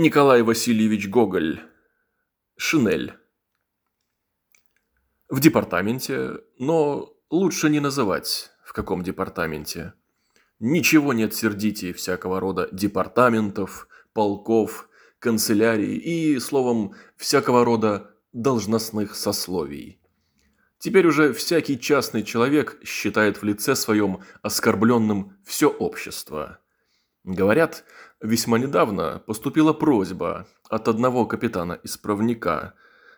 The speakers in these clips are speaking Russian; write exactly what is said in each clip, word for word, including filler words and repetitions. Николай Васильевич Гоголь. Шинель. В департаменте, но лучше не называть, в каком департаменте. Ничего не отсердите всякого рода департаментов, полков, канцелярий и, словом, всякого рода должностных сословий. Теперь уже всякий частный человек считает в лице своем оскорбленным все общество. Говорят, весьма недавно поступила просьба от одного капитана-исправника,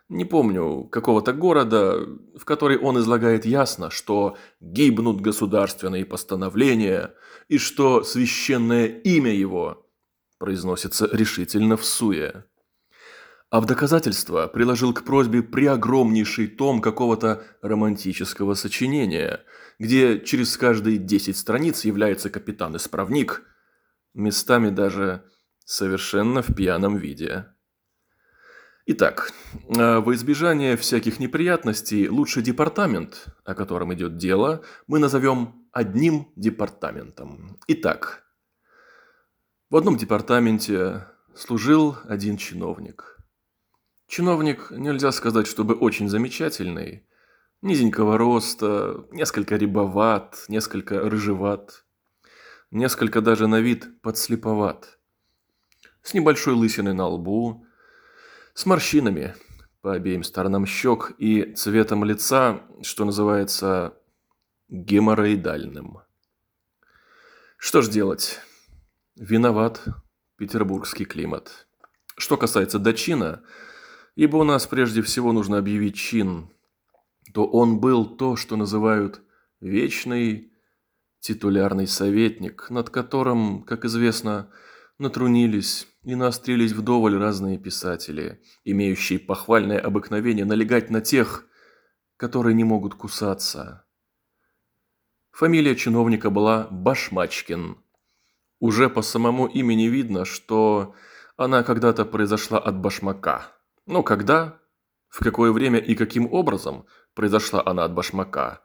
не помню, какого-то города, в который он излагает ясно, что гибнут государственные постановления и что священное имя его произносится решительно в суе. А в доказательство приложил к просьбе преогромнейший том какого-то романтического сочинения, где через каждые десять страниц является капитан-исправник, местами даже совершенно в пьяном виде. Итак, во избежание всяких неприятностей лучше департамент, о котором идет дело, мы назовем одним департаментом. Итак, в одном департаменте служил один чиновник. Чиновник, нельзя сказать, чтобы очень замечательный, низенького роста, несколько рябоват, несколько рыжеват, несколько даже на вид подслеповат, с небольшой лысиной на лбу, с морщинами по обеим сторонам щек и цветом лица, что называется, геморроидальным. Что ж делать? Виноват петербургский климат. Что касается дочина, ибо у нас прежде всего нужно объявить чин, то он был то, что называют вечный титулярный советник, над которым, как известно, натрунились и наострились вдоволь разные писатели, имеющие похвальное обыкновение налегать на тех, которые не могут кусаться. Фамилия чиновника была Башмачкин. Уже по самому имени видно, что она когда-то произошла от башмака. Но когда, в какое время и каким образом произошла она от башмака,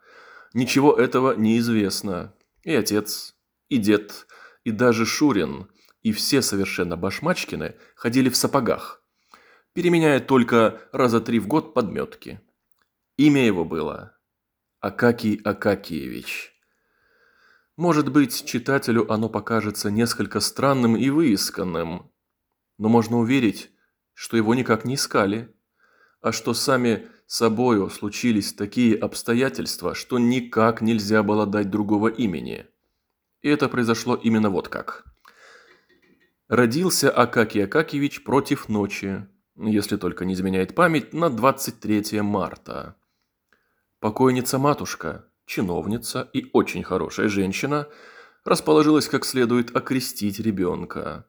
ничего этого не известно. И отец, и дед, и даже Шурин, и все совершенно башмачкины ходили в сапогах, переменяя только раза три в год подметки. Имя его было Акакий Акакиевич. Может быть, читателю оно покажется несколько странным и выисканным, но можно уверить, что его никак не искали, а что сами собою случились такие обстоятельства, что никак нельзя было дать другого имени. И это произошло именно вот как. Родился Акакий Акакиевич против ночи, если только не изменяет память, на двадцать третье марта. Покойница-матушка, чиновница и очень хорошая женщина, расположилась как следует окрестить ребенка.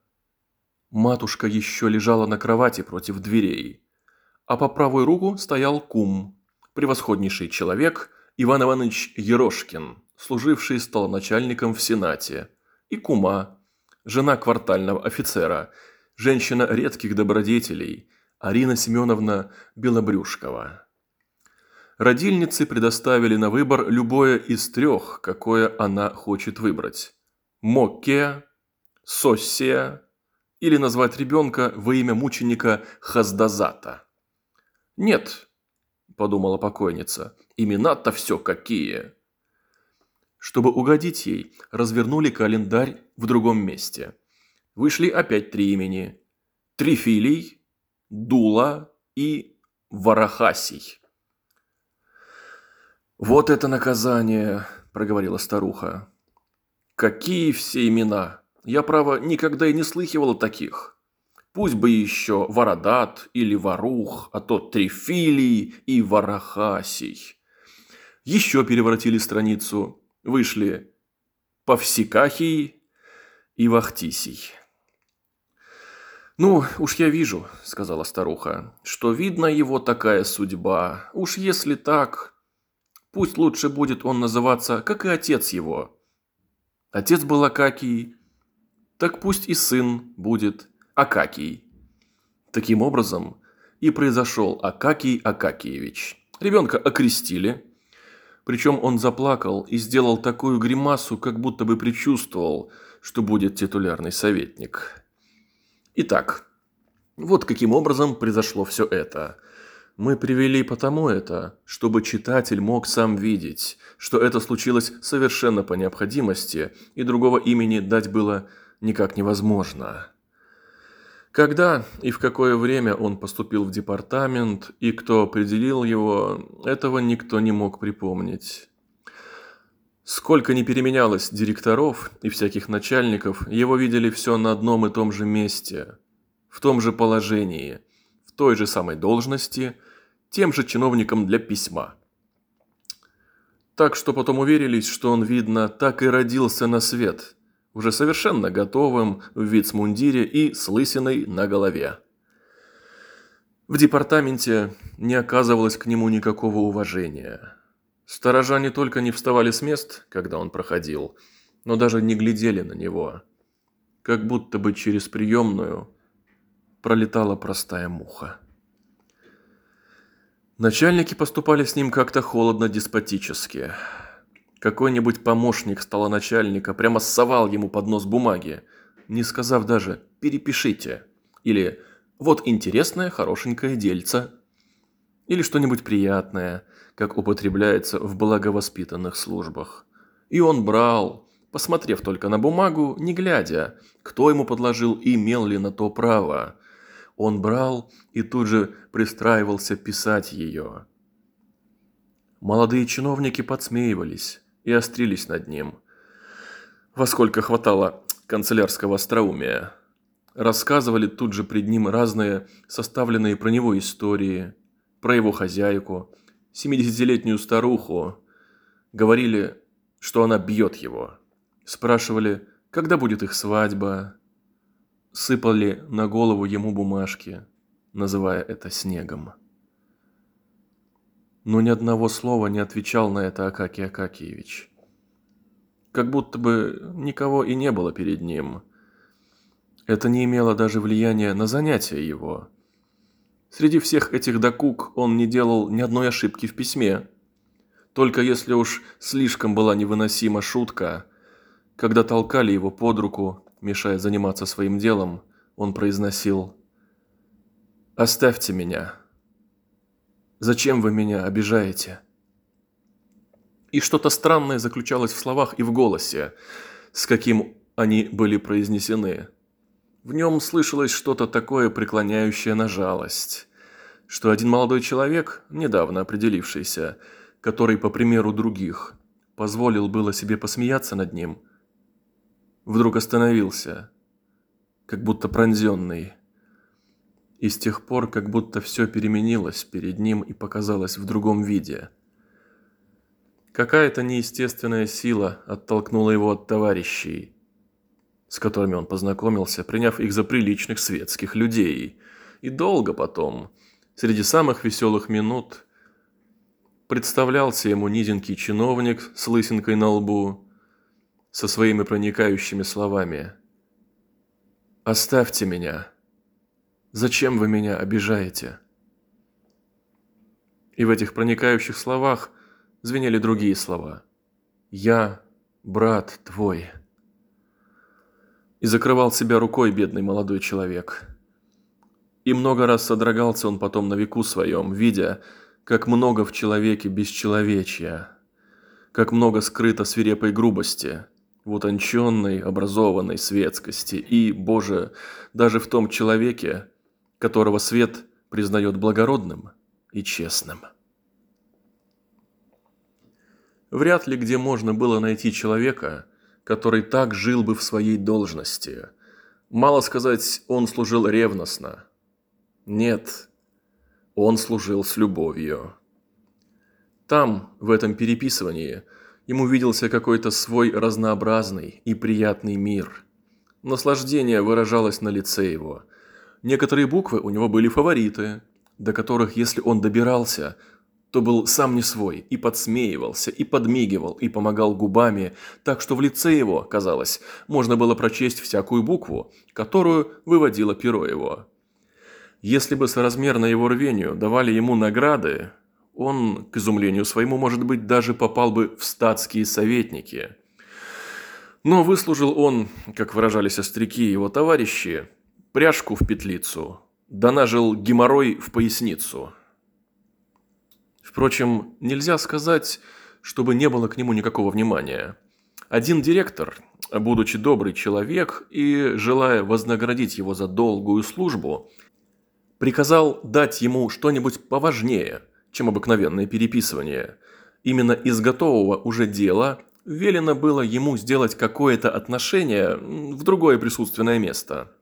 Матушка еще лежала на кровати против дверей, а по правую руку стоял кум, превосходнейший человек Иван Иванович Ерошкин, служивший столоначальником в Сенате, и кума, жена квартального офицера, женщина редких добродетелей, Арина Семеновна Белобрюшкова. Родильнице предоставили на выбор любое из трех, какое она хочет выбрать – Мокке, Соссия, или назвать ребенка во имя мученика Хаздазата. «Нет», – подумала покойница, – «имена-то все какие». Чтобы угодить ей, развернули календарь в другом месте. Вышли опять три имени – Трифилий, Дула и Варахасий. «Вот это наказание», – проговорила старуха. «Какие все имена! Я, право, никогда и не слыхивала таких. Пусть бы еще Вородат или Ворух, а то Трифилий и Варахасий». Еще переворотили страницу. Вышли Повсикахий и Вахтисий. «Ну, уж я вижу, — сказала старуха, — что видно его такая судьба. Уж если так, пусть лучше будет он называться, как и отец его. Отец был Акакий, так пусть и сын будет Акакий». Таким образом и произошел Акакий Акакиевич. Ребенка окрестили, причем он заплакал и сделал такую гримасу, как будто бы предчувствовал, что будет титулярный советник. Итак, Вот каким образом произошло все это. Мы привели потому это, чтобы читатель мог сам видеть, что это случилось совершенно по необходимости, и другого имени дать было никак невозможно. Когда и в какое время он поступил в департамент, и кто определил его, этого никто не мог припомнить. Сколько ни переменялось директоров и всяких начальников, его видели все на одном и том же месте, в том же положении, в той же самой должности, тем же чиновником для письма. Так что потом уверились, что он, видно, так и родился на свет, уже совершенно готовым в вицмундире и с лысиной на голове. В департаменте не оказывалось к нему никакого уважения. Сторожа не только не вставали с мест, когда он проходил, но даже не глядели на него, как будто бы через приемную пролетала простая муха. Начальники поступали с ним как-то холодно-деспотически. Какой-нибудь помощник столоначальника прямо ссовал ему под нос бумаги, не сказав даже «перепишите» или «вот интересное хорошенькое дельце» или что-нибудь приятное, как употребляется в благовоспитанных службах. И он брал, посмотрев только на бумагу, не глядя, кто ему подложил и имел ли на то право. Он брал и тут же пристраивался писать ее. Молодые чиновники подсмеивались и острились над ним, во сколько хватало канцелярского остроумия. Рассказывали тут же пред ним разные составленные про него истории, про его хозяйку, семидесятилетнюю старуху. Говорили, что она бьет его. Спрашивали, когда будет их свадьба. Сыпали на голову ему бумажки, называя это снегом. Но ни одного слова не отвечал на это Акакий Акакиевич. Как будто бы никого и не было перед ним. Это не имело даже влияния на занятия его. Среди всех этих докук он не делал ни одной ошибки в письме. Только если уж слишком была невыносима шутка, когда толкали его под руку, мешая заниматься своим делом, он произносил: «Оставьте меня. Зачем вы меня обижаете?» И что-то странное заключалось в словах и в голосе, с каким они были произнесены. В нем слышалось что-то такое, преклоняющее на жалость, что один молодой человек, недавно определившийся, который, по примеру других, позволил было себе посмеяться над ним, вдруг остановился, как будто пронзенный. И с тех пор как будто все переменилось перед ним и показалось в другом виде. Какая-то неестественная сила оттолкнула его от товарищей, с которыми он познакомился, приняв их за приличных светских людей. И долго потом, среди самых веселых минут, представлялся ему низенький чиновник с лысинкой на лбу, со своими проникающими словами: «Оставьте меня. Зачем вы меня обижаете?» И в этих проникающих словах звенели другие слова: «Я брат твой». И закрывал себя рукой бедный молодой человек. И много раз содрогался он потом на веку своем, видя, как много в человеке бесчеловечья, как много скрыто свирепой грубости в утонченной, образованной светскости и, Боже, даже в том человеке, которого свет признает благородным и честным. Вряд ли где можно было найти человека, который так жил бы в своей должности. Мало сказать, он служил ревностно. Нет, он служил с любовью. Там, в этом переписывании, ему виделся какой-то свой разнообразный и приятный мир. Наслаждение выражалось на лице его. Некоторые буквы у него были фавориты, до которых, если он добирался, то был сам не свой, и подсмеивался, и подмигивал, и помогал губами, так что в лице его, казалось, можно было прочесть всякую букву, которую выводило перо его. Если бы соразмерно его рвению давали ему награды, он, к изумлению своему, может быть, даже попал бы в статские советники. Но выслужил он, как выражались остряки его товарищи, пряжку в петлицу, донажил геморрой в поясницу. Впрочем, нельзя сказать, чтобы не было к нему никакого внимания. Один директор, будучи добрый человек и желая вознаградить его за долгую службу, приказал дать ему что-нибудь поважнее, чем обыкновенное переписывание. Именно из готового уже дела велено было ему сделать какое-то отношение в другое присутственное место.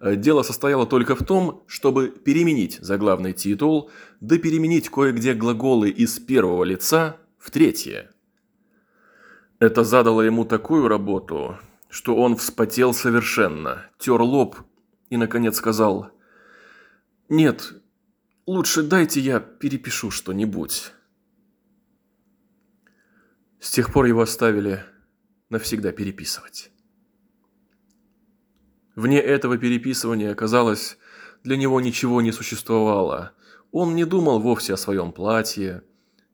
Дело состояло только в том, чтобы переменить заглавный титул, да переменить кое-где глаголы из первого лица в третье. Это задало ему такую работу, что он вспотел совершенно, тер лоб и, наконец, сказал: «Нет, лучше дайте я перепишу что-нибудь». С тех пор его оставили навсегда переписывать. Вне этого переписывания, казалось, для него ничего не существовало. Он не думал вовсе о своем платье.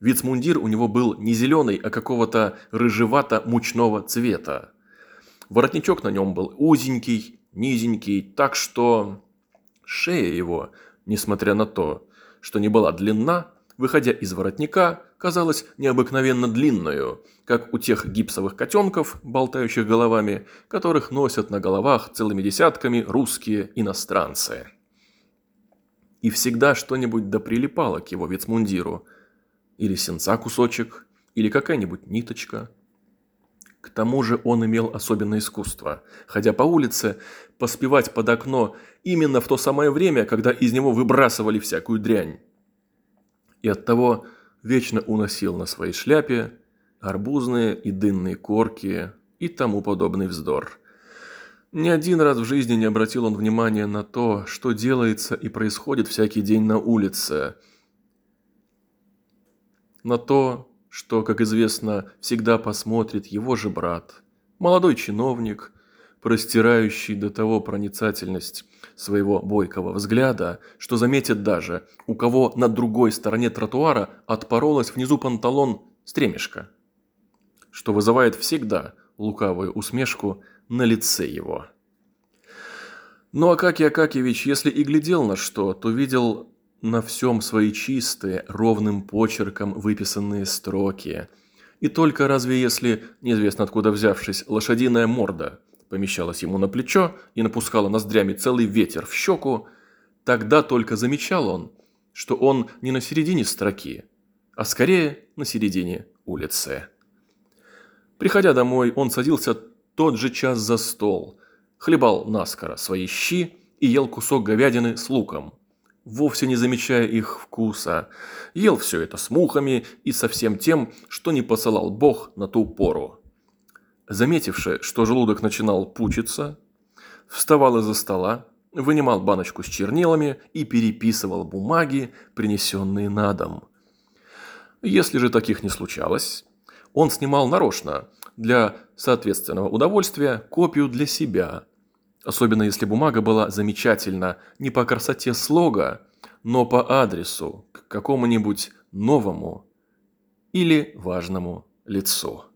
Вицмундир у него был не зеленый, а какого-то рыжевато-мучного цвета. Воротничок на нем был узенький, низенький, так что шея его, несмотря на то, что не была длинна, выходя из воротника, казалась необыкновенно длинную, как у тех гипсовых котенков, болтающих головами, которых носят на головах целыми десятками русские иностранцы. И всегда что-нибудь доприлипало к его вицмундиру. Или сенца кусочек, или какая-нибудь ниточка. К тому же он имел особенное искусство, ходя по улице, поспевать под окно именно в то самое время, когда из него выбрасывали всякую дрянь. И оттого вечно уносил на своей шляпе арбузные и дынные корки и тому подобный вздор. Ни один раз в жизни не обратил он внимания на то, что делается и происходит всякий день на улице, на то, что, как известно, всегда посмотрит его же брат, молодой чиновник, простирающий до того проницательность своего бойкого взгляда, что заметит даже, у кого на другой стороне тротуара отпоролась внизу панталон стремешка, что вызывает всегда лукавую усмешку на лице его. Но Акакий Акакиевич, если и глядел на что, то видел на всем свои чистые, ровным почерком выписанные строки. И только разве если, неизвестно откуда взявшись, лошадиная морда помещалась ему на плечо и напускала ноздрями целый ветер в щеку, тогда только замечал он, что он не на середине строки, а скорее на середине улицы. Приходя домой, он садился тот же час за стол, хлебал наскоро свои щи и ел кусок говядины с луком, вовсе не замечая их вкуса, ел все это с мухами и со всем тем, что не посылал Бог на ту пору. Заметивши, что желудок начинал пучиться, вставал из-за стола, вынимал баночку с чернилами и переписывал бумаги, принесенные на дом. Если же таких не случалось, он снимал нарочно для соответственного удовольствия копию для себя, особенно если бумага была замечательна не по красоте слога, но по адресу к какому-нибудь новому или важному лицу.